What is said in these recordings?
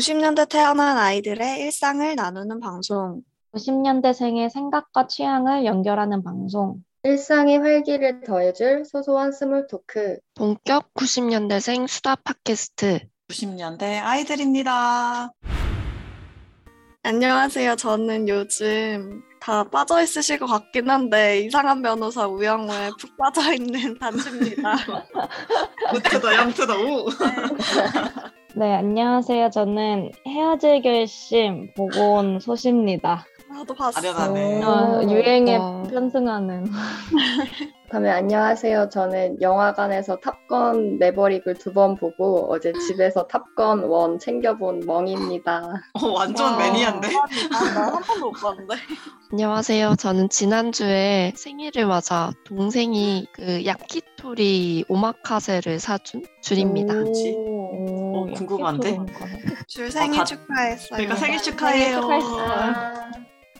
90년대 태어난 아이들의 일상을 나누는 방송, 90년대생의 생각과 취향을 연결하는 방송, 일상의 활기를 더해줄 소소한 스몰 토크, 본격 90년대생 수다 팟캐스트, 90년대 아이들입니다. 안녕하세요. 저는 요즘 다 빠져있으실 것 같긴 한데 이상한 변호사 우영우에 푹 빠져있는 단추입니다. 우트다 양트다 우! 네, 안녕하세요. 저는 헤어질 결심 보고 온 소시입니다. 나도 봤어. 아련하네. 유행에 편승하는. 다음에 안녕하세요. 저는 영화관에서 탑건 매버릭을 2번 보고 어제 집에서 탑건 원 챙겨본 멍입니다. 완전 매니아인데? 나 한 번도 못 봤는데. 안녕하세요. 저는 지난주에 생일을 맞아 동생이 그 야키토리 오마카세를 사준 줄입니다. 궁금한데? 줄 생일 축하했어요. 내가 생일 축하해요.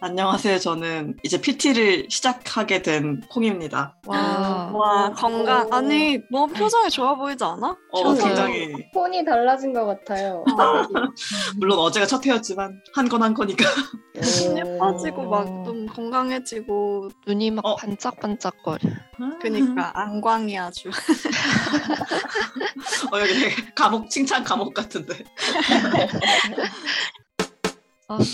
안녕하세요. 저는 이제 PT를 시작하게 된 콩입니다. 와 건강. 아니 너무 표정이 좋아 보이지 않아? 굉장히. 톤이 달라진 것 같아요. 물론 어제가 첫 회였지만 한 거니까. 예뻐지고 막 좀 건강해지고 눈이 막 반짝반짝거려. 그니까 안광이 아주. 여기 되게 칭찬 감옥 같은데.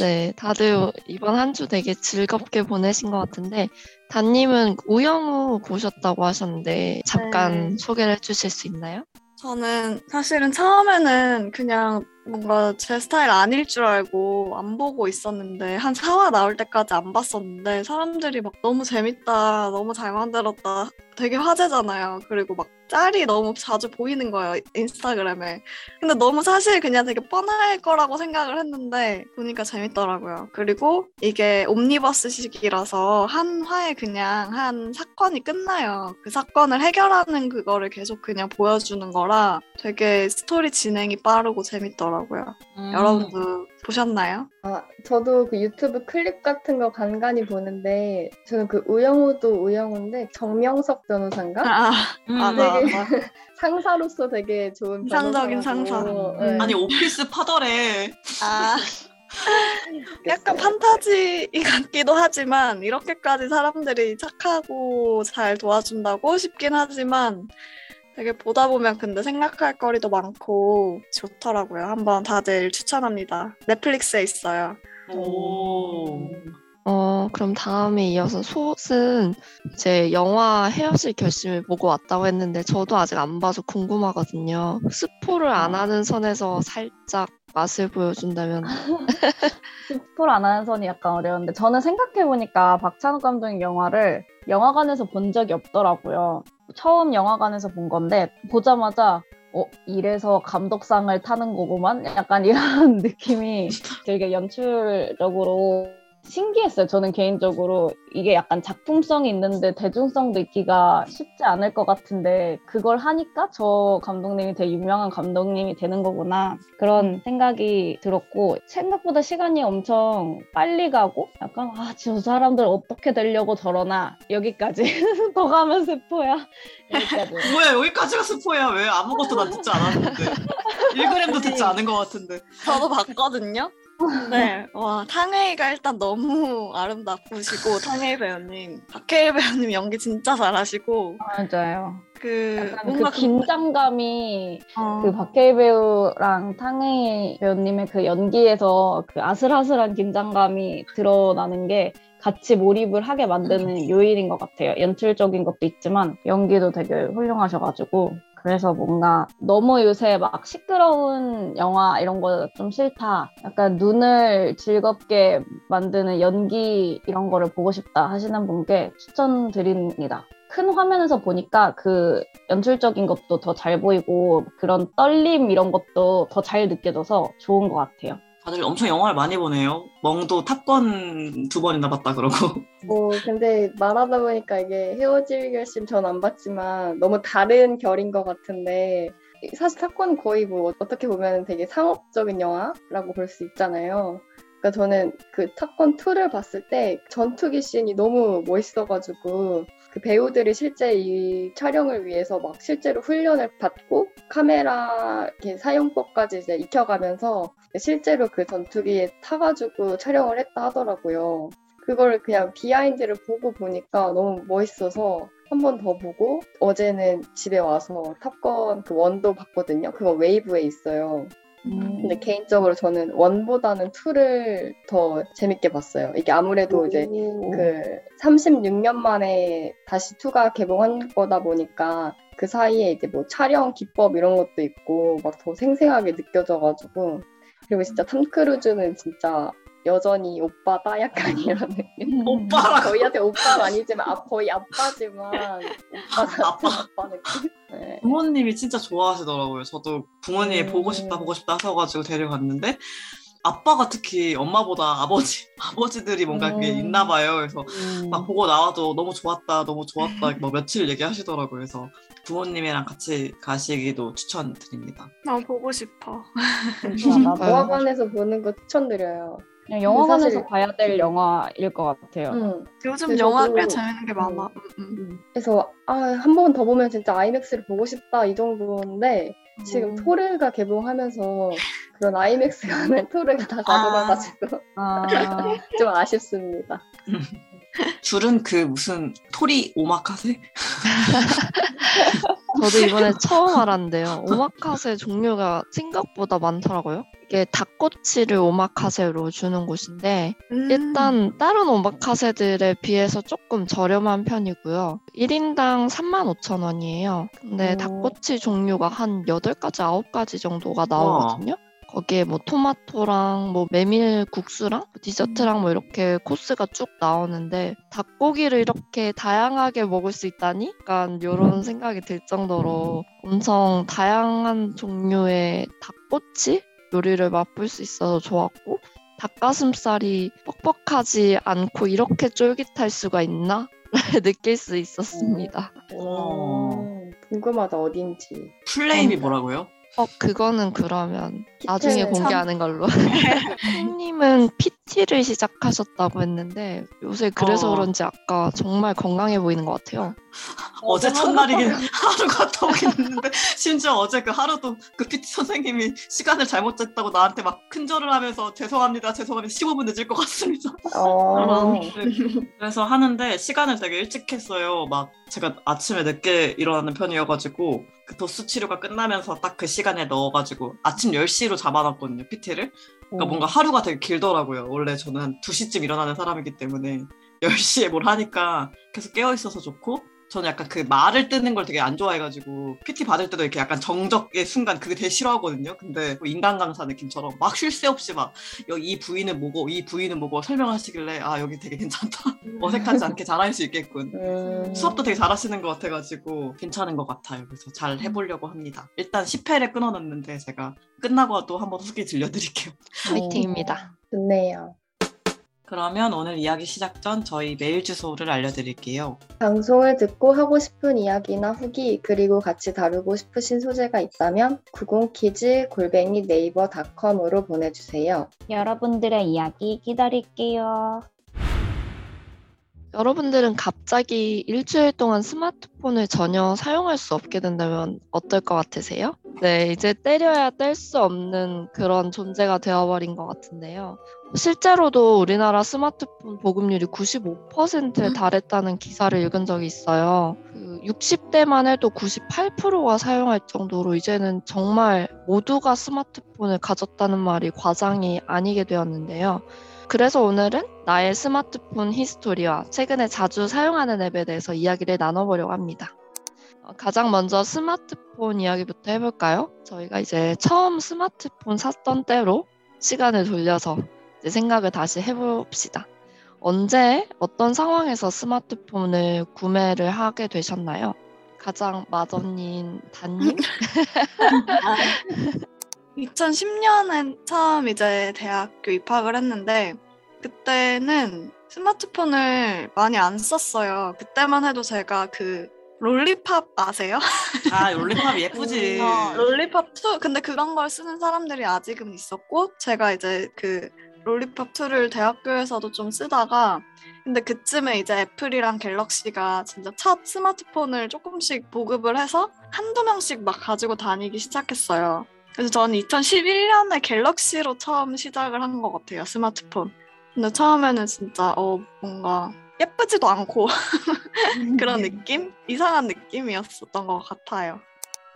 네, 다들 이번 한 주 되게 즐겁게 보내신 것 같은데 단님은 우영우 보셨다고 하셨는데 잠깐 소개를 해주실 수 있나요? 저는 사실은 처음에는 그냥 뭔가 제 스타일 아닐 줄 알고 안 보고 있었는데 한 4화 나올 때까지 안 봤었는데 사람들이 막 너무 재밌다, 너무 잘 만들었다, 되게 화제잖아요. 그리고 막 짤이 너무 자주 보이는 거예요, 인스타그램에. 근데 너무 사실 그냥 되게 뻔할 거라고 생각을 했는데 보니까 재밌더라고요. 그리고 이게 옴니버스식이라서 한 화에 그냥 한 사건이 끝나요. 그 사건을 해결하는 그거를 계속 그냥 보여주는 거라 되게 스토리 진행이 빠르고 재밌더라고요. 여러분도 보셨나요? 저도 그 유튜브 클립 같은 거 간간히 보는데 저는 그 우영우도 우영우인데 정명석 변호사인가? 되게 상사로서 되게 좋은 인상적인 상사. 아니 오피스 파더래. 약간 판타지 같기도 하지만 이렇게까지 사람들이 착하고 잘 도와준다고 싶긴 하지만 되게 보다 보면 근데 생각할 거리도 많고 좋더라고요. 한번 다들 추천합니다. 넷플릭스에 있어요. 그럼 다음에 이어서 소은 이제 영화 헤어질 결심을 보고 왔다고 했는데 저도 아직 안 봐서 궁금하거든요. 스포를 안 하는 선에서 살짝 맛을 보여준다면. 스포를 안 하는 선이 약간 어려운데 저는 생각해보니까 박찬욱 감독의 영화를 영화관에서 본 적이 없더라고요. 처음 영화관에서 본 건데 보자마자 이래서 감독상을 타는 거구만? 약간 이런 느낌이 되게 연출적으로 신기했어요. 저는 개인적으로 이게 약간 작품성이 있는데 대중성도 있기가 쉽지 않을 것 같은데 그걸 하니까 저 감독님이 되게 유명한 감독님이 되는 거구나 그런 생각이 들었고 생각보다 시간이 엄청 빨리 가고 약간 저 사람들 어떻게 되려고 저러나 여기까지. 더 가면 스포야. 여기까지. 뭐야 여기까지가 스포야. 왜 아무것도 난 듣지 않았는데 1g도 듣지 않은 것 같은데. 저도 봤거든요. 네, 탕웨이가 일단 너무 아름답으시고 탕웨이 배우님, 박해일 배우님 연기 진짜 잘하시고. 맞아요. 뭔가 그 긴장감이 그 박해일 배우랑 탕웨이 배우님의 그 연기에서 그 아슬아슬한 긴장감이 드러나는 게 같이 몰입을 하게 만드는 요인인 것 같아요. 연출적인 것도 있지만 연기도 되게 훌륭하셔가지고. 그래서 뭔가 너무 요새 막 시끄러운 영화 이런 거 좀 싫다. 약간 눈을 즐겁게 만드는 연기 이런 거를 보고 싶다 하시는 분께 추천드립니다. 큰 화면에서 보니까 그 연출적인 것도 더 잘 보이고 그런 떨림 이런 것도 더 잘 느껴져서 좋은 것 같아요. 다들 엄청 영화를 많이 보네요. 멍도 탑건 2번이나 봤다 그러고. 근데 말하다 보니까 이게 헤어질 결심 전 안 봤지만 너무 다른 결인 것 같은데 사실 탑건 거의 뭐 어떻게 보면 되게 상업적인 영화라고 볼 수 있잖아요. 그러니까 저는 그 탑건 2를 봤을 때 전투기 씬이 너무 멋있어가지고 그 배우들이 실제 이 촬영을 위해서 막 실제로 훈련을 받고 카메라 이렇게 사용법까지 이제 익혀가면서 실제로 그 전투기에 타가지고 촬영을 했다 하더라고요. 그걸 그냥 비하인드를 보고 보니까 너무 멋있어서 한 번 더 보고 어제는 집에 와서 탑건 그 원도 봤거든요. 그거 웨이브에 있어요. 근데 개인적으로 저는 원보다는 2를 더 재밌게 봤어요. 이게 아무래도 이제 그 36년 만에 다시 2가 개봉한 거다 보니까 그 사이에 이제 뭐 촬영 기법 이런 것도 있고 막 더 생생하게 느껴져가지고, 그리고 진짜 탐 크루즈는 진짜 여전히 오빠다 약간 이런 느낌. 오빠라 저희한테 오빠는 아니지만 거의 아빠지만 오빠 느낌. 네. 부모님이 진짜 좋아하시더라고요. 저도 부모님이 보고 싶다 하셔가지고 데려갔는데 아빠가 특히 엄마보다 아버지들이 뭔가 그게 있나 봐요. 그래서 막 보고 나와도 너무 좋았다 뭐 며칠 얘기하시더라고요. 그래서 부모님이랑 같이 가시기도 추천드립니다. 나 보고 싶어. 나 영화관에서 보는 거 추천드려요. 그냥 영화관에서 사실 봐야 될 영화일 것 같아요. 요즘 영화 꽤 재밌는 게 많아. 그래서 한 번 더 보면 진짜 아이맥스를 보고 싶다 이 정도인데 지금 토르가 개봉하면서 그런 아이맥스 가면 토르가 다 가져가가지고 좀 아쉽습니다. 줄은 그 무슨 토리 오마카세? 저도 이번에 처음 알았는데요. 오마카세 종류가 생각보다 많더라고요. 이게 닭꼬치를 오마카세로 주는 곳인데 일단 다른 오마카세들에 비해서 조금 저렴한 편이고요. 1인당 35,000원이에요. 근데 닭꼬치 종류가 한 8가지, 9가지 정도가 나오거든요. 거기에 뭐 토마토랑 뭐 메밀국수랑 디저트랑 뭐 이렇게 코스가 쭉 나오는데 닭고기를 이렇게 다양하게 먹을 수 있다니? 약간 이런 생각이 들 정도로 엄청 다양한 종류의 닭꼬치 요리를 맛볼 수 있어서 좋았고, 닭가슴살이 뻑뻑하지 않고 이렇게 쫄깃할 수가 있나? 느낄 수 있었습니다. 궁금하다, 어딘지. 플레임이 뭐라고요? 그거는 그러면 나중에 공개하는 걸로. 햇님은 PT를 시작하셨다고 했는데 요새 그래서 그런지 아까 정말 건강해 보이는 것 같아요. 어제 첫날이긴 하루 갔다 오긴 했는데 심지어 어제 그 하루도 그 PT 선생님이 시간을 잘못 쟀다고 나한테 막 큰절을 하면서 죄송합니다 15분 늦을 것 같습니다. 그래서 하는데 시간을 되게 일찍 했어요. 막 제가 아침에 늦게 일어나는 편이어가지고 그 도수 치료가 끝나면서 딱 그 시간에 넣어가지고 아침 10시로 잡아놨거든요, PT를. 그러니까 뭔가 하루가 되게 길더라고요. 원래 저는 2시쯤 일어나는 사람이기 때문에 10시에 뭘 하니까 계속 깨어있어서 좋고, 저는 약간 그 말을 뜨는 걸 되게 안 좋아해가지고 PT 받을 때도 이렇게 약간 정적의 순간 그게 되게 싫어하거든요. 근데 뭐 인간 강사 느낌처럼 막 쉴 새 없이 막 여기 이 부위는 뭐고 이 부위는 뭐고 설명하시길래 여기 되게 괜찮다. 어색하지 않게 잘할 수 있겠군. 수업도 되게 잘하시는 것 같아가지고 괜찮은 것 같아요. 그래서 잘 해보려고 합니다. 일단 10회를 끊어놨는데 제가 끝나고 또 한번 후기 들려드릴게요. 화이팅입니다. 좋네요. 그러면 오늘 이야기 시작 전 저희 메일 주소를 알려드릴게요. 방송을 듣고 하고 싶은 이야기나 후기, 그리고 같이 다루고 싶으신 소재가 있다면 90kids@naver.com으로 보내주세요. 여러분들의 이야기 기다릴게요. 여러분들은 갑자기 일주일 동안 스마트폰을 전혀 사용할 수 없게 된다면 어떨 것 같으세요? 네, 이제 때려야 뗄 수 없는 그런 존재가 되어버린 것 같은데요. 실제로도 우리나라 스마트폰 보급률이 95%에 달했다는 기사를 읽은 적이 있어요. 60대만 해도 98%가 사용할 정도로 이제는 정말 모두가 스마트폰을 가졌다는 말이 과장이 아니게 되었는데요. 그래서 오늘은 나의 스마트폰 히스토리와 최근에 자주 사용하는 앱에 대해서 이야기를 나눠보려고 합니다. 가장 먼저 스마트폰 이야기부터 해볼까요? 저희가 이제 처음 스마트폰 샀던 때로 시간을 돌려서 이제 생각을 다시 해봅시다. 언제, 어떤 상황에서 스마트폰을 구매를 하게 되셨나요? 가장 맏언니인 단님? 2010년엔 처음 이제 대학교 입학을 했는데 그때는 스마트폰을 많이 안 썼어요. 그때만 해도 제가 그 롤리팝 아세요? 롤리팝 예쁘지. 롤리팝 2. 근데 그런 걸 쓰는 사람들이 아직은 있었고, 제가 이제 그 롤리팝 2를 대학교에서도 좀 쓰다가, 근데 그쯤에 이제 애플이랑 갤럭시가 진짜 첫 스마트폰을 조금씩 보급을 해서 한두 명씩 막 가지고 다니기 시작했어요. 그래서 저는 2011년에 갤럭시로 처음 시작을 한 것 같아요, 스마트폰. 근데 처음에는 진짜 뭔가 예쁘지도 않고 그런 느낌? 이상한 느낌이었던 것 같아요.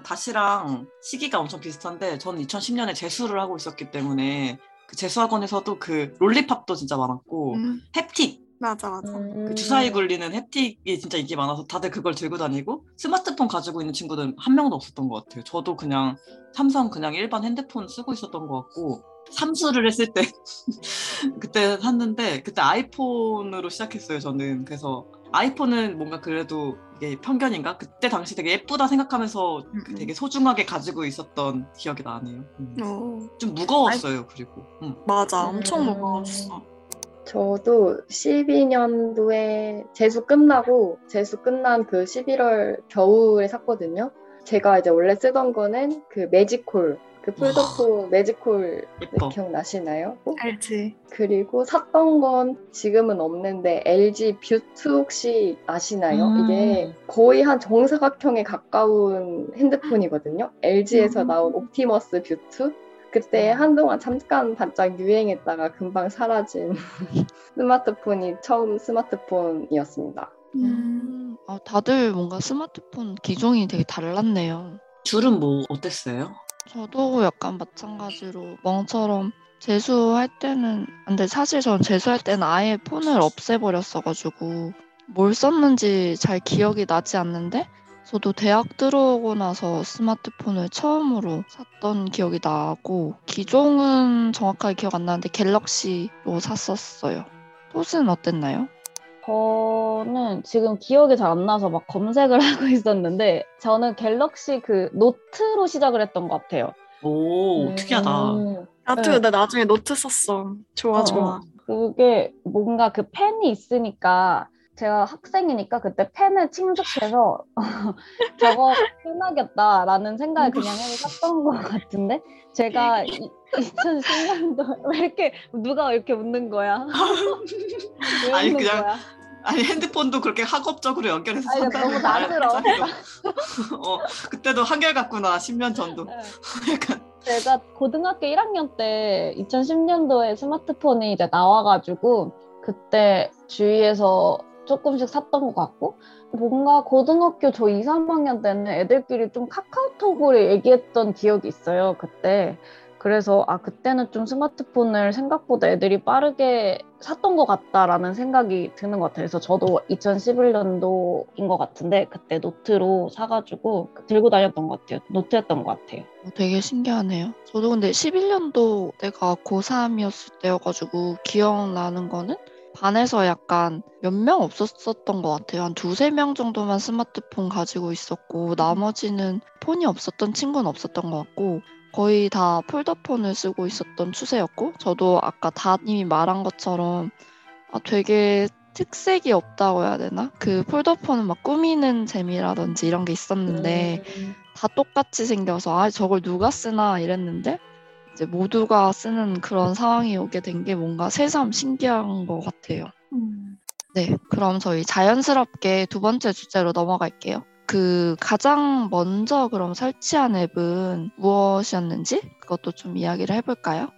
다시랑 시기가 엄청 비슷한데 저는 2010년에 재수를 하고 있었기 때문에 그 재수학원에서도 그 롤리팝도 진짜 많았고 햅틱! 맞아. 그 주사위 굴리는 햅틱이 진짜 인기 많아서 다들 그걸 들고 다니고, 스마트폰 가지고 있는 친구들은 한 명도 없었던 것 같아요. 저도 그냥 삼성 그냥 일반 핸드폰 쓰고 있었던 것 같고, 삼수를 했을 때 그때 샀는데 그때 아이폰으로 시작했어요, 저는. 그래서 아이폰은 뭔가 그래도 이게 편견인가? 그때 당시 되게 예쁘다 생각하면서 되게 소중하게 가지고 있었던 기억이 나네요. 좀 무거웠어요, 그리고. 맞아, 엄청 무거웠어. 저도 12년도에 재수 끝난 그 11월 겨울에 샀거든요. 제가 이제 원래 쓰던 거는 그 매직콜, 그 폴더폰 매직콜 기억나시나요? 알지. 그리고 샀던 건 지금은 없는데 LG 뷰2 혹시 아시나요? 이게 거의 한 정사각형에 가까운 핸드폰이거든요. LG에서 나온 옵티머스 뷰2. 그때 한동안 잠깐 반짝 유행했다가 금방 사라진 스마트폰이 처음 스마트폰이었습니다. 다들 뭔가 스마트폰 기종이 되게 달랐네요. 줄은 뭐 어땠어요? 저도 약간 마찬가지로 멍처럼 재수할 때는, 근데 사실 전 재수할 때는 아예 폰을 없애버렸어가지고 뭘 썼는지 잘 기억이 나지 않는데, 저도 대학 들어오고 나서 스마트폰을 처음으로 샀던 기억이 나고, 기종은 정확하게 기억 안 나는데 갤럭시로 샀었어요. 톳은 어땠나요? 저는 지금 기억이 잘 안 나서 막 검색을 하고 있었는데, 저는 갤럭시 그 노트로 시작을 했던 것 같아요. 오, 특이하다. 나도 나 나중에 노트 썼어. 좋아. 그게 뭔가 그 펜이 있으니까, 제가 학생이니까 그때 펜을 친숙해서 저거 편하겠다라는 생각을 그냥 했던 것 같은데, 제가 2010년도 왜 이렇게 누가 이렇게 웃는 거야? 왜 아니 웃는 그냥 거야? 아니 핸드폰도 그렇게 학업적으로 연결해서 산다는 너무 나들어. 그때도 한결같구나, 10년 전도. 네. 약간. 제가 고등학교 1학년 때 2010년도에 스마트폰이 이제 나와가지고 그때 주위에서 조금씩 샀던 것 같고, 뭔가 고등학교 저 2, 3학년 때는 애들끼리 좀 카카오톡으로 얘기했던 기억이 있어요, 그때. 그래서 그때는 좀 스마트폰을 생각보다 애들이 빠르게 샀던 것 같다라는 생각이 드는 것 같아요. 그래서 저도 2011년도인 것 같은데 그때 노트로 사가지고 들고 다녔던 것 같아요. 노트였던 것 같아요. 되게 신기하네요. 저도 근데 11년도 내가 고3이었을 때여가지고 기억나는 거는 반에서 약간 몇 명 없었던 것 같아요. 한 2-3명 정도만 스마트폰 가지고 있었고, 나머지는 폰이 없었던 친구는 없었던 것 같고, 거의 다 폴더폰을 쓰고 있었던 추세였고, 저도 아까 다님이 말한 것처럼 되게 특색이 없다고 해야 되나? 그 폴더폰은 막 꾸미는 재미라든지 이런 게 있었는데 다 똑같이 생겨서 저걸 누가 쓰나 이랬는데, 이제 모두가 쓰는 그런 상황이 오게 된 게 뭔가 새삼 신기한 것 같아요. 네, 그럼 저희 자연스럽게 두 번째 주제로 넘어갈게요. 그 가장 먼저 그럼 설치한 앱은 무엇이었는지 그것도 좀 이야기를 해볼까요?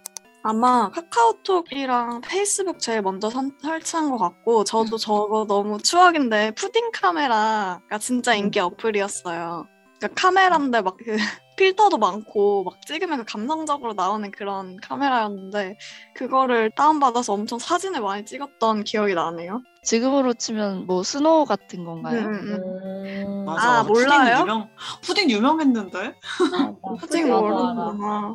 아마 카카오톡이랑 페이스북 제일 먼저 설치한 것 같고, 저도 저거 너무 추억인데 푸딩 카메라가 진짜 인기 어플이었어요. 그러니까 카메라인데 막 그 필터도 많고 막 찍으면 그 감성적으로 나오는 그런 카메라였는데, 그거를 다운받아서 엄청 사진을 많이 찍었던 기억이 나네요. 지금으로 치면 뭐 스노우 같은 건가요? 맞아. 몰라요? 푸딩 유명했는데? 푸딩 모르는구나.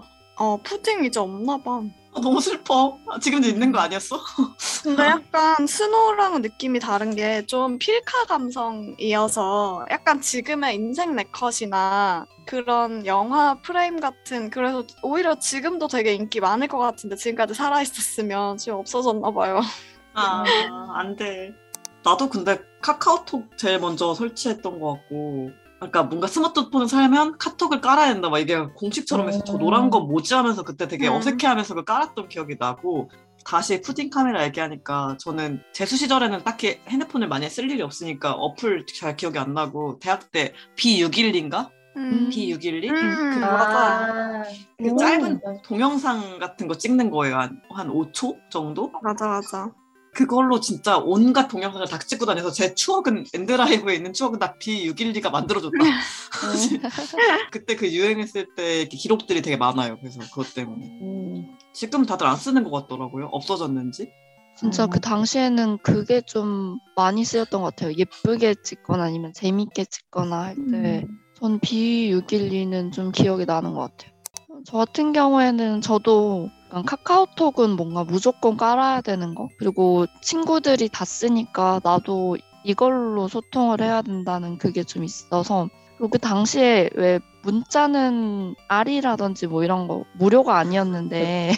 푸딩 이제 없나봐. 너무 슬퍼. 지금도 있는 거 아니었어? 근데 약간 스노우랑은 느낌이 다른 게 좀 필카 감성이어서 약간 지금의 인생 네컷이나 그런 영화 프레임 같은, 그래서 오히려 지금도 되게 인기 많을 것 같은데 지금까지 살아있었으면, 지금 없어졌나 봐요. 안 돼. 나도 근데 카카오톡 제일 먼저 설치했던 것 같고, 그러니까 뭔가 스마트폰을 살면 카톡을 깔아야 된다 막 이게 공식처럼 해서 저 노란 거 뭐지 하면서 그때 되게 어색해하면서 그걸 깔았던 기억이 나고, 다시 푸딩 카메라 얘기하니까 저는 재수 시절에는 딱히 핸드폰을 많이 쓸 일이 없으니까 어플 잘 기억이 안 나고, 대학 때 B612인가? B612 그거가 그 짧은 동영상 같은 거 찍는 거예요. 한 5초 정도? 맞아. 그걸로 진짜 온갖 동영상을 다 찍고 다녀서 제 추억은, 엔드라이브에 있는 추억은 다 B612가 만들어줬다. 그때 그 유행했을 때 기록들이 되게 많아요. 그래서 그것 때문에. 지금 다들 안 쓰는 것 같더라고요. 없어졌는지. 진짜 그 당시에는 그게 좀 많이 쓰였던 것 같아요. 예쁘게 찍거나 아니면 재밌게 찍거나 할 때 전 B612는 좀 기억이 나는 것 같아요. 저 같은 경우에는 저도 카카오톡은 뭔가 무조건 깔아야 되는 거, 그리고 친구들이 다 쓰니까 나도 이걸로 소통을 해야 된다는 그게 좀 있어서. 그리고 그 당시에 왜 문자는 R이라든지 뭐 이런 거 무료가 아니었는데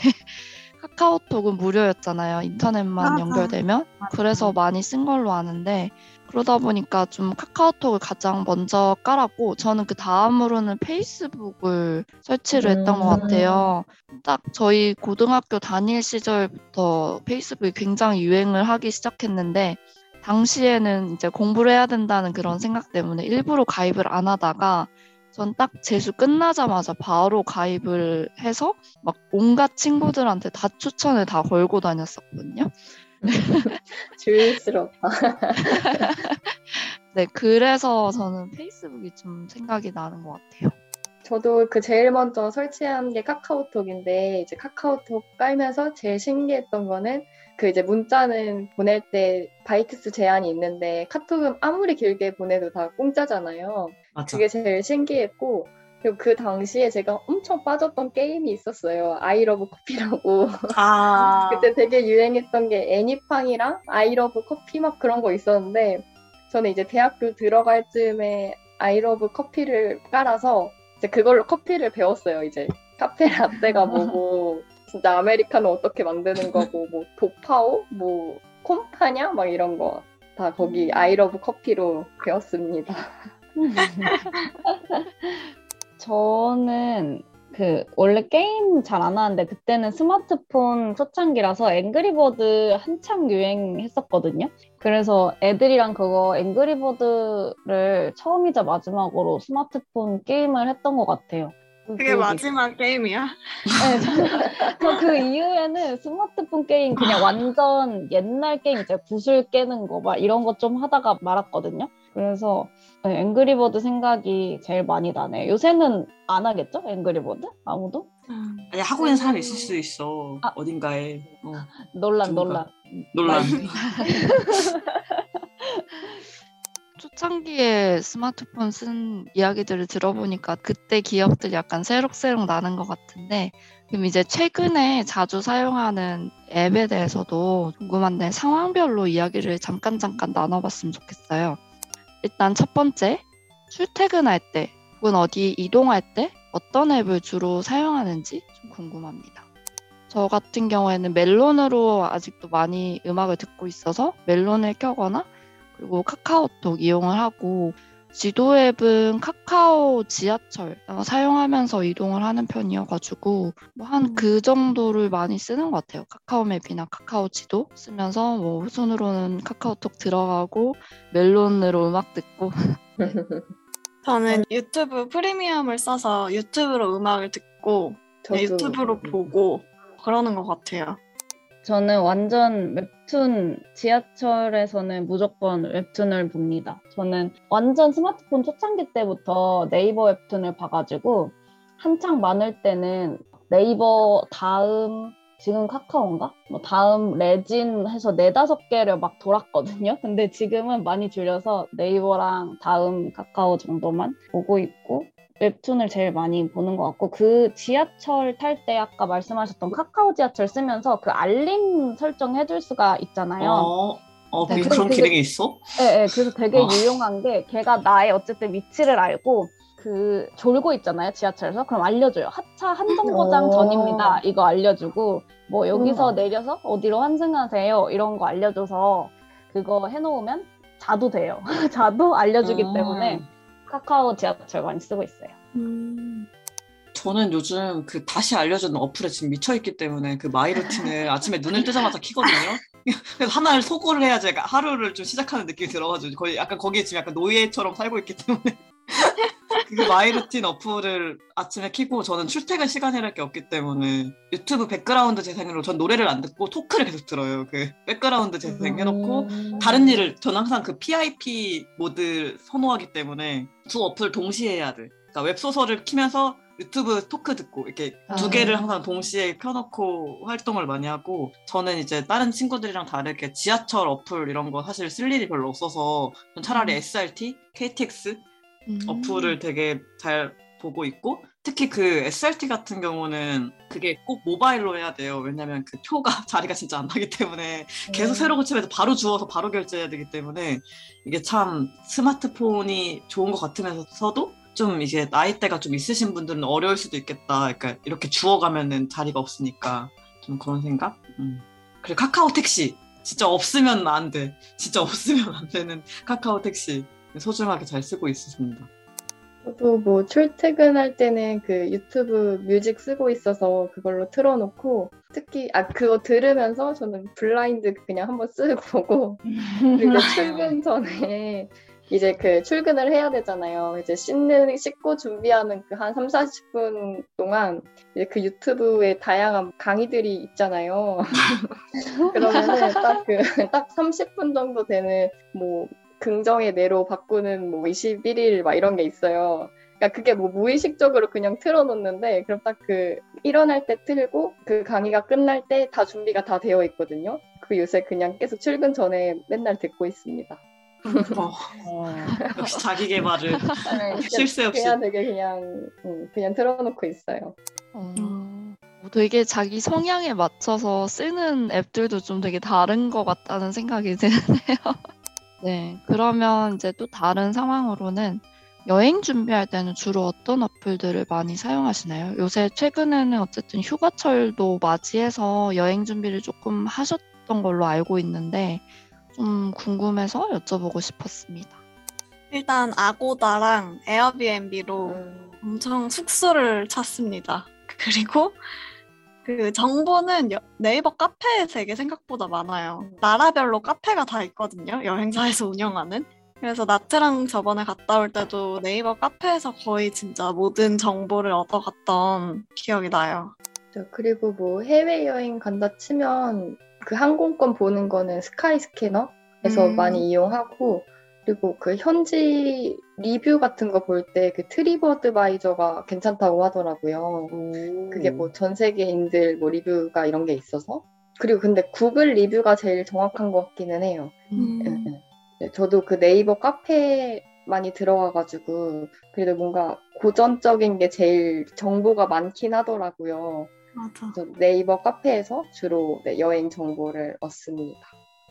카카오톡은 무료였잖아요. 인터넷만 연결되면. 그래서 많이 쓴 걸로 아는데, 그러다 보니까 좀 카카오톡을 가장 먼저 깔았고, 저는 그 다음으로는 페이스북을 설치를 했던 것 같아요. 딱 저희 고등학교 다닐 시절부터 페이스북이 굉장히 유행을 하기 시작했는데, 당시에는 이제 공부를 해야 된다는 그런 생각 때문에 일부러 가입을 안 하다가 전 딱 재수 끝나자마자 바로 가입을 해서 막 온갖 친구들한테 다 추천을 다 걸고 다녔었거든요. 조일스럽다. 네, 그래서 저는 페이스북이 좀 생각이 나는 것 같아요. 저도 그 제일 먼저 설치한 게 카카오톡인데, 이제 카카오톡 깔면서 제일 신기했던 거는, 그 이제 문자는 보낼 때 바이트수 제한이 있는데 카톡은 아무리 길게 보내도 다 공짜잖아요. 맞아. 그게 제일 신기했고, 그리고 그 당시에 제가 엄청 빠졌던 게임이 있었어요. 아이러브 커피라고. 그때 되게 유행했던 게 애니팡이랑 아이러브 커피 막 그런 거 있었는데, 저는 이제 대학교 들어갈 쯤에 아이러브 커피를 깔아서 이제 그걸로 커피를 배웠어요. 이제 카페 라떼가 뭐고 진짜 아메리카노 어떻게 만드는 거고, 뭐 도파오, 뭐 콤파냐 막 이런 거 다 거기 아이러브 커피로 배웠습니다. 저는 그 원래 게임 잘 안 하는데, 그때는 스마트폰 초창기라서 앵그리버드 한참 유행했었거든요. 그래서 애들이랑 그거 앵그리버드를 처음이자 마지막으로 스마트폰 게임을 했던 것 같아요. 그게 마지막 게임이야? 네, 저 그 이후에는 스마트폰 게임 그냥 완전 옛날 게임, 이제 구슬 깨는 거 막 이런 거 좀 하다가 말았거든요. 그래서 네, 앵그리버드 생각이 제일 많이 나네. 요새는 안 하겠죠? 앵그리버드? 아무도? 아니, 하고 있는 사람 있을 수 있어. 어딘가에. 논란. 초창기에 스마트폰 쓴 이야기들을 들어보니까 그때 기억들 약간 새록새록 나는 것 같은데, 그럼 이제 최근에 자주 사용하는 앱에 대해서도 궁금한데 상황별로 이야기를 잠깐 나눠봤으면 좋겠어요. 일단 첫 번째, 출퇴근할 때 혹은 어디 이동할 때 어떤 앱을 주로 사용하는지 좀 궁금합니다. 저 같은 경우에는 멜론으로 아직도 많이 음악을 듣고 있어서 멜론을 켜거나, 그리고 카카오톡 이용을 하고, 지도 앱은 카카오 지하철 사용하면서 이동을 하는 편이어가지고 뭐 한 그 정도를 많이 쓰는 것 같아요. 카카오 맵이나 카카오 지도 쓰면서 뭐 손으로는 카카오톡 들어가고 멜론으로 음악 듣고. 네. 저는 유튜브 프리미엄을 써서 유튜브로 음악을 듣고 유튜브로 보고 그러는 것 같아요. 저는 완전 웹툰, 지하철에서는 무조건 웹툰을 봅니다. 저는 완전 스마트폰 초창기 때부터 네이버 웹툰을 봐가지고, 한창 많을 때는 네이버 다음, 지금 카카오인가? 뭐 다음 레진 해서 4-5개를 막 돌았거든요. 근데 지금은 많이 줄여서 네이버랑 다음 카카오 정도만 보고 있고, 웹툰을 제일 많이 보는 것 같고, 그 지하철 탈 때 아까 말씀하셨던 카카오 지하철 쓰면서 그 알림 설정 해줄 수가 있잖아요. 네, 그런 기능이 있어? 네, 그래서 되게 유용한 게, 걔가 나의 어쨌든 위치를 알고, 그 졸고 있잖아요 지하철에서. 그럼 알려줘요. 하차 한정거장 전입니다 이거 알려주고, 뭐 여기서 내려서 어디로 환승하세요 이런 거 알려줘서, 그거 해놓으면 자도 돼요. 자도 알려주기 때문에 카카오 지하철 많이 쓰고 있어요. 저는 요즘 그 다시 알려주는 어플에 지금 미쳐있기 때문에 그 마이루틴을 아침에 눈을 뜨자마자 키거든요. 그래서 하나를 소거를 해야지 하루를 좀 시작하는 느낌이 들어가지고, 거의 약간 거기에 지금 약간 노예처럼 살고 있기 때문에 그 마이루틴 어플을 아침에 켜고 저는 출퇴근 시간이랄 게 없기 때문에 유튜브 백그라운드 재생으로 전 노래를 안 듣고 토크를 계속 들어요. 그 백그라운드 재생해놓고 다른 일을 저는 항상 그 PIP 모드 선호하기 때문에 두 어플 동시에 해야 돼. 그러니까 웹소설을 켜면서 유튜브 토크 듣고 이렇게 두 개를 항상 동시에 켜놓고 활동을 많이 하고, 저는 이제 다른 친구들이랑 다르게 지하철 어플 이런 거 사실 쓸 일이 별로 없어서 차라리 SRT, KTX 어플을 되게 잘 보고 있고, 특히 그 SRT 같은 경우는 그게 꼭 모바일로 해야 돼요. 왜냐면 그 표가 자리가 진짜 안 나기 때문에 계속 새로 고치면서 바로 주워서 바로 결제해야 되기 때문에 이게 참 스마트폰이 좋은 것 같으면서도 좀 이제 나이대가 좀 있으신 분들은 어려울 수도 있겠다. 그러니까 이렇게 주워가면은 자리가 없으니까 좀 그런 생각? 그리고 카카오 택시 진짜 없으면 안 돼. 진짜 없으면 안 되는 카카오 택시 소중하게 잘 쓰고 있습니다. 저도 뭐 출퇴근할 때는 그 유튜브 뮤직 쓰고 있어서 그걸로 틀어놓고, 특히 그거 들으면서 저는 블라인드 그냥 한번 쓰고 보고, 그리고 출근 전에 이제 그 출근을 해야 되잖아요. 이제 씻고 준비하는 그 한 30-40분 동안 이제 그 유튜브에 다양한 강의들이 있잖아요. 그러면은 딱 30분 정도 되는 뭐 긍정의 뇌로 바꾸는 뭐 21일 막 이런 게 있어요. 그러니까 그게 뭐 무의식적으로 그냥 틀어놓는데, 그럼 딱 그 일어날 때 틀고 그 강의가 끝날 때 다 준비가 다 되어 있거든요. 그 요새 그냥 계속 출근 전에 맨날 듣고 있습니다. 역시 자기 개발을 실수 없이 그냥 되게 그냥 틀어놓고 있어요. 되게 자기 성향에 맞춰서 쓰는 앱들도 좀 되게 다른 것 같다는 생각이 드네요. 네, 그러면 이제 또 다른 상황으로는 여행 준비할 때는 주로 어떤 어플들을 많이 사용하시나요? 요새 최근에는 어쨌든 휴가철도 맞이해서 여행 준비를 조금 하셨던 걸로 알고 있는데 좀 궁금해서 여쭤보고 싶었습니다. 일단 아고다랑 에어비앤비로 엄청 숙소를 찾습니다. 그리고 그 정보는 네이버 카페에 되게 생각보다 많아요. 나라별로 카페가 다 있거든요. 여행사에서 운영하는. 그래서 나트랑 저번에 갔다 올 때도 네이버 카페에서 거의 진짜 모든 정보를 얻어갔던 기억이 나요. 그리고 뭐 해외여행 간다 치면 그 항공권 보는 거는 스카이 스캐너에서 많이 이용하고, 그리고 그 현지 리뷰 같은 거 볼 때 그 트립어드바이저가 괜찮다고 하더라고요. 그게 뭐 전 세계인들 뭐 리뷰가 이런 게 있어서. 그리고 근데 구글 리뷰가 제일 정확한 것 같기는 해요. 네, 저도 그 네이버 카페에 많이 들어가가지고 그래도 뭔가 고전적인 게 제일 정보가 많긴 하더라고요. 맞아. 네이버 카페에서 주로 여행 정보를 얻습니다.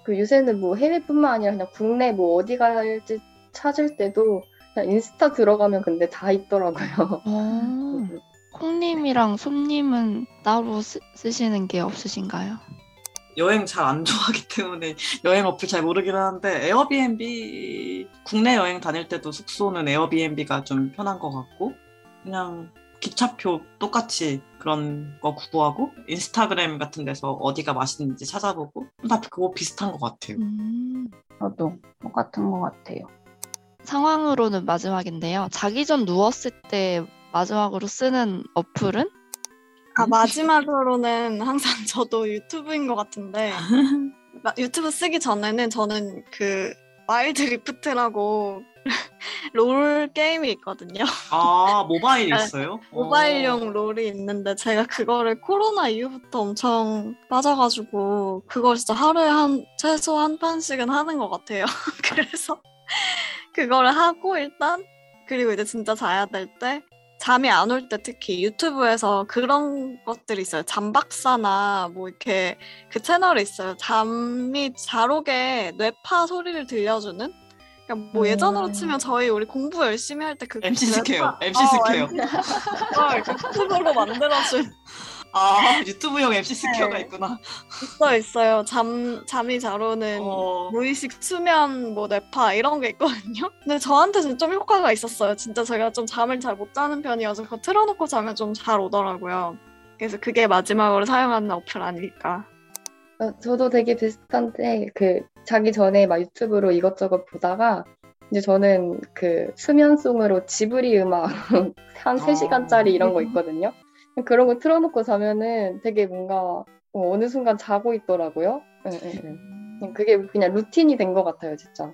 그 요새는 뭐 해외뿐만 아니라 그냥 국내 뭐 어디 갈지 찾을 때도 그냥 인스타 들어가면 근데 다 있더라고요. 콩님이랑 솜님은 따로 쓰시는 게 없으신가요? 여행 잘 안 좋아하기 때문에 여행 어플 잘 모르긴 하는데, 에어비앤비 국내 여행 다닐 때도 숙소는 에어비앤비가 좀 편한 것 같고, 그냥 기차표 똑같이 그런 거 구부하고 인스타그램 같은 데서 어디가 맛있는지 찾아보고 다 그거 비슷한 것 같아요. 저도 똑같은 것 같아요. 상황으로는 마지막인데요. 자기 전 누웠을 때 마지막으로 쓰는 어플은? 마지막으로는 항상 저도 유튜브인 것 같은데 유튜브 쓰기 전에는 저는 그 마일드 리프트라고 롤 게임이 있거든요. 모바일 있어요? 모바일용 롤이 있는데 제가 그거를 코로나 이후부터 엄청 빠져가지고 그걸 진짜 하루에 최소 한 판씩은 하는 것 같아요. 그래서 그거를 하고 일단, 그리고 이제 진짜 자야 될 때, 잠이 안 올 때 특히 유튜브에서 그런 것들이 있어요. 잠박사나 뭐 이렇게 그 채널이 있어요. 잠이 잘 오게 뇌파 소리를 들려주는? 그러니까 뭐 예전으로 치면 저희 우리 공부 열심히 할 때 그 MC스퀘어 유튜브로 만들어준 유튜브용 MC스퀘어가 있구나. 있어요. 잠이 잘 오는 무의식 수면 뭐 뇌파 이런 게 있거든요. 근데 저한테는 좀 효과가 있었어요. 진짜 제가 좀 잠을 잘 못 자는 편이어서 그거 틀어놓고 자면 좀 잘 오더라고요. 그래서 그게 마지막으로 사용하는 어플 아닐까. 저도 되게 비슷한데 그 자기 전에 막 유튜브로 이것저것 보다가 이제 저는 그 수면송으로 지브리 음악 한 3시간짜리 이런 거 있거든요. 그런 거 틀어놓고 자면은 되게 뭔가 어느 순간 자고 있더라고요. 그게 그냥 루틴이 된 것 같아요, 진짜.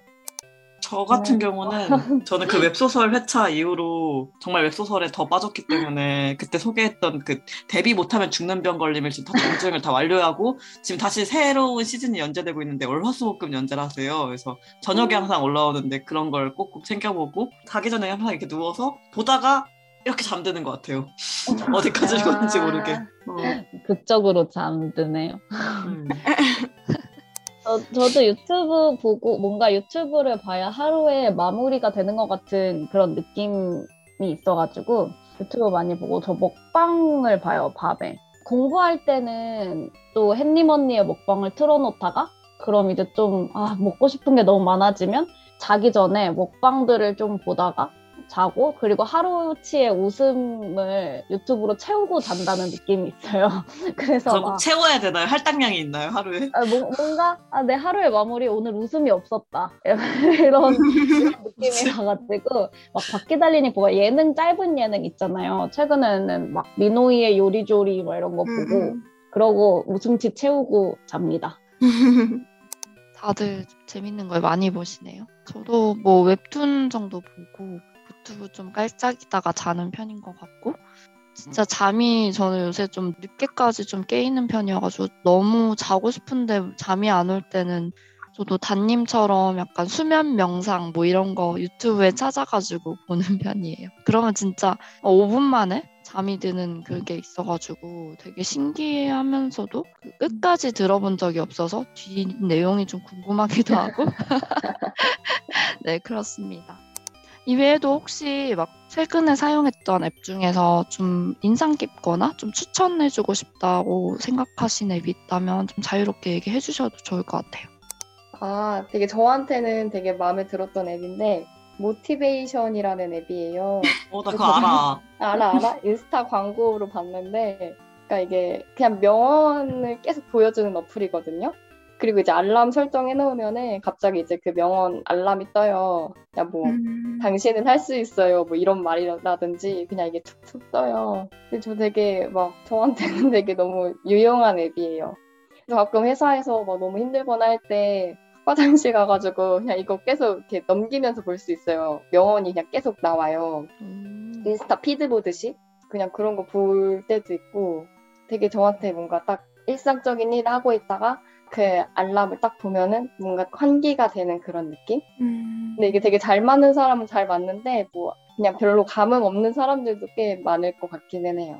저 같은 경우는 저는 그 웹소설 회차 이후로 정말 웹소설에 더 빠졌기 때문에 그때 소개했던 그 데뷔 못하면 죽는 병 걸림을 지금 다 전증을 다 완료하고 지금 다시 새로운 시즌이 연재되고 있는데 월화수목금 연재를 하세요. 그래서 저녁에 항상 올라오는데 그런 걸 꼭꼭 챙겨보고 자기 전에 항상 이렇게 누워서 보다가 이렇게 잠드는 것 같아요. 어디까지 읽었는지 모르게. 극적으로 잠드네요. 저도 유튜브 보고 뭔가 유튜브를 봐야 하루에 마무리가 되는 것 같은 그런 느낌이 있어가지고 유튜브 많이 보고 저 먹방을 봐요, 밤에. 공부할 때는 또 햇님 언니의 먹방을 틀어놓다가 그럼 이제 좀 먹고 싶은 게 너무 많아지면 자기 전에 먹방들을 좀 보다가 자고 그리고 하루치의 웃음을 유튜브로 채우고 잔다는 느낌이 있어요. 그래서 막, 채워야 되나요? 할당량이 있나요? 하루에? 내 하루의 마무리 오늘 웃음이 없었다 이런 느낌이 나가지고 막 바퀴 달리니 보고 예능 짧은 예능 있잖아요. 최근에는 막 미노이의 요리조리 뭐 이런 거 보고 그러고 웃음치 채우고 잡니다. 다들 재밌는 걸 많이 보시네요. 저도 뭐 웹툰 정도 보고 유튜브 좀 깔짝이다가 자는 편인 것 같고 진짜 잠이 저는 요새 좀 늦게까지 좀 깨이는 편이어가지고 너무 자고 싶은데 잠이 안 올 때는 저도 단님처럼 약간 수면 명상 뭐 이런 거 유튜브에 찾아가지고 보는 편이에요. 그러면 진짜 5분 만에 잠이 드는 그게 있어가지고 되게 신기하면서도 끝까지 들어본 적이 없어서 뒤 내용이 좀 궁금하기도 하고 네 그렇습니다. 이외에도 혹시 막 최근에 사용했던 앱 중에서 좀 인상 깊거나 좀 추천해주고 싶다고 생각하신 앱이 있다면 좀 자유롭게 얘기해 주셔도 좋을 것 같아요. 되게 저한테는 되게 마음에 들었던 앱인데 모티베이션이라는 앱이에요. 나 그거 알아. 알아? 인스타 광고로 봤는데 그러니까 이게 그냥 명언을 계속 보여주는 어플이거든요. 그리고 이제 알람 설정해놓으면은 갑자기 이제 그 명언 알람이 떠요. 그냥 뭐 당신은 할 수 있어요. 뭐 이런 말이라든지 그냥 이게 툭툭 떠요. 저 되게 막 저한테는 되게 너무 유용한 앱이에요. 그래서 가끔 회사에서 막 너무 힘들거나 할 때 화장실 가가지고 그냥 이거 계속 이렇게 넘기면서 볼 수 있어요. 명언이 그냥 계속 나와요. 인스타 피드 보듯이 그냥 그런 거 볼 때도 있고 되게 저한테 뭔가 딱 일상적인 일 하고 있다가 그 알람을 딱 보면은 뭔가 환기가 되는 그런 느낌? 근데 이게 되게 잘 맞는 사람은 잘 맞는데 뭐 그냥 별로 감흥 없는 사람들도 꽤 많을 것 같기는 해요.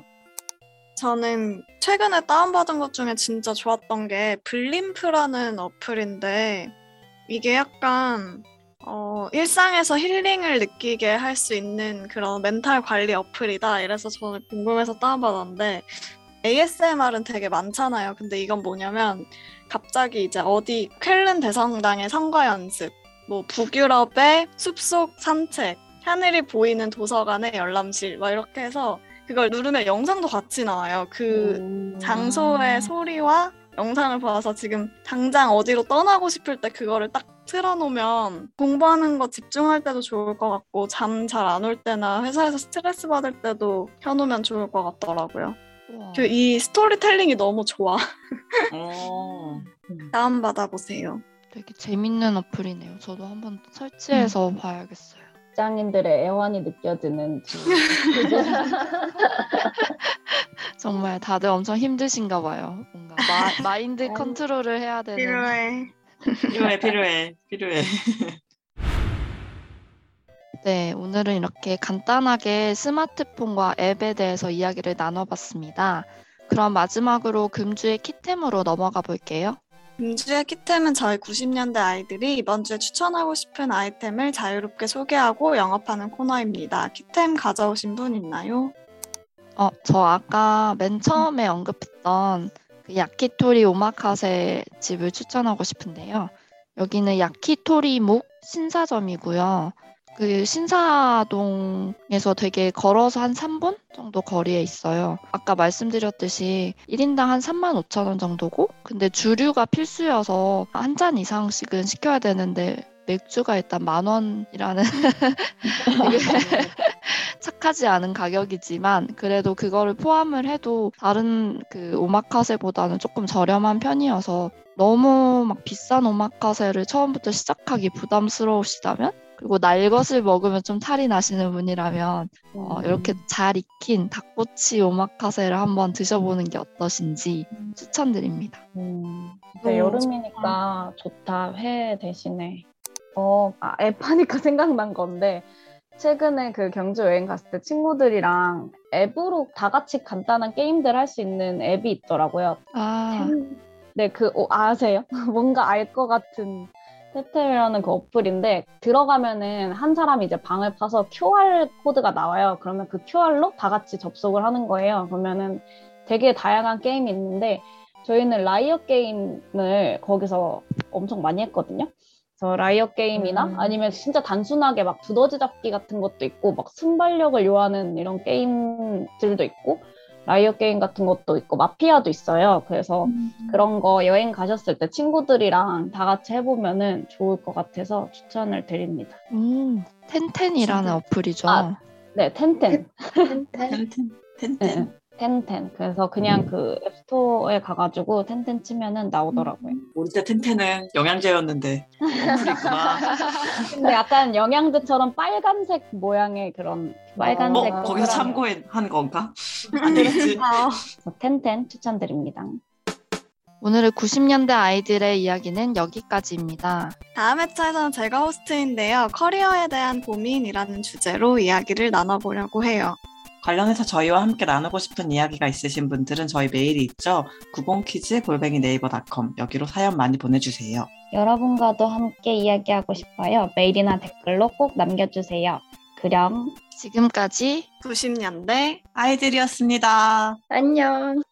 저는 최근에 다운받은 것 중에 진짜 좋았던 게 블림프라는 어플인데 이게 약간 일상에서 힐링을 느끼게 할 수 있는 그런 멘탈 관리 어플이다. 이래서 저는 궁금해서 다운받았는데 ASMR은 되게 많잖아요. 근데 이건 뭐냐면 갑자기 이제 어디 쾰른 대성당의 성가 연습, 뭐 북유럽의 숲속 산책, 하늘이 보이는 도서관의 열람실 막 이렇게 해서 그걸 누르면 영상도 같이 나와요. 그 장소의 소리와 영상을 봐서 지금 당장 어디로 떠나고 싶을 때 그거를 딱 틀어놓으면 공부하는 거 집중할 때도 좋을 것 같고 잠 잘 안 올 때나 회사에서 스트레스 받을 때도 켜놓으면 좋을 것 같더라고요. 이 스토리텔링이 너무 좋아. 다운받아보세요. 되게 재밌는 어플이네요. 저도 한번 설치해서 봐야겠어요. 직장인들의 애환이 느껴지는지. 정말 다들 엄청 힘드신가 봐요. 뭔가 마인드 컨트롤을 해야 되는. 필요해. 네, 오늘은 이렇게 간단하게 스마트폰과 앱에 대해서 이야기를 나눠봤습니다. 그럼 마지막으로 금주의 키템으로 넘어가 볼게요. 금주의 키템은 저희 90년대 아이들이 이번 주에 추천하고 싶은 아이템을 자유롭게 소개하고 영업하는 코너입니다. 키템 가져오신 분 있나요? 저 아까 맨 처음에 언급했던 그 야키토리 오마카세 집을 추천하고 싶은데요. 여기는 야키토리목 신사점이고요. 그 신사동에서 되게 걸어서 한 3분 정도 거리에 있어요. 아까 말씀드렸듯이 1인당 한 35,000원 정도고 근데 주류가 필수여서 한 잔 이상씩은 시켜야 되는데 맥주가 일단 10,000원이라는 되게 착하지 않은 가격이지만 그래도 그거를 포함을 해도 다른 그 오마카세보다는 조금 저렴한 편이어서 너무 막 비싼 오마카세를 처음부터 시작하기 부담스러우시다면, 그리고 날 것을 먹으면 좀 탈이 나시는 분이라면 이렇게 잘 익힌 닭꼬치 오마카세를 한번 드셔보는 게 어떠신지 추천드립니다. 네, 여름이니까 좋다. 회 대신에 앱 하니까 생각난 건데, 최근에 그 경주 여행 갔을 때 친구들이랑 앱으로 다 같이 간단한 게임들 할 수 있는 앱이 있더라고요. 네, 그 아세요? 뭔가 알 것 같은 테템이라는 그 어플인데, 들어가면은 한 사람이 이제 방을 파서 QR 코드가 나와요. 그러면 그 QR로 다 같이 접속을 하는 거예요. 그러면은 되게 다양한 게임이 있는데, 저희는 라이어 게임을 거기서 엄청 많이 했거든요. 그래서 라이어 게임이나 아니면 진짜 단순하게 막 두더지 잡기 같은 것도 있고, 막 순발력을 요하는 이런 게임들도 있고, 라이어 게임 같은 것도 있고, 마피아도 있어요. 그래서 그런 거 여행 가셨을 때 친구들이랑 다 같이 해보면은 좋을 것 같아서 추천을 드립니다. 텐텐이라는 어플이죠. 네, 텐텐. 텐텐. 텐텐. 그래서 그냥 그 앱스토어에 가가지고 텐텐 치면은 나오더라고요. 우리 때 텐텐은 영양제였는데 어플이 있구나. 근데 약간 영양제처럼 빨간색 모양의 그런 빨간색. 거기서 참고한 건가? 아니겠지. 텐텐 추천드립니다. 오늘의 90년대 아이들의 이야기는 여기까지입니다. 다음 회차에서는 제가 호스트인데요. 커리어에 대한 고민이라는 주제로 이야기를 나눠보려고 해요. 관련해서 저희와 함께 나누고 싶은 이야기가 있으신 분들은 저희 메일이 있죠. 90kids@naver.com 여기로 사연 많이 보내주세요. 여러분과도 함께 이야기하고 싶어요. 메일이나 댓글로 꼭 남겨주세요. 그럼 지금까지 90년대 아이들이었습니다. 안녕.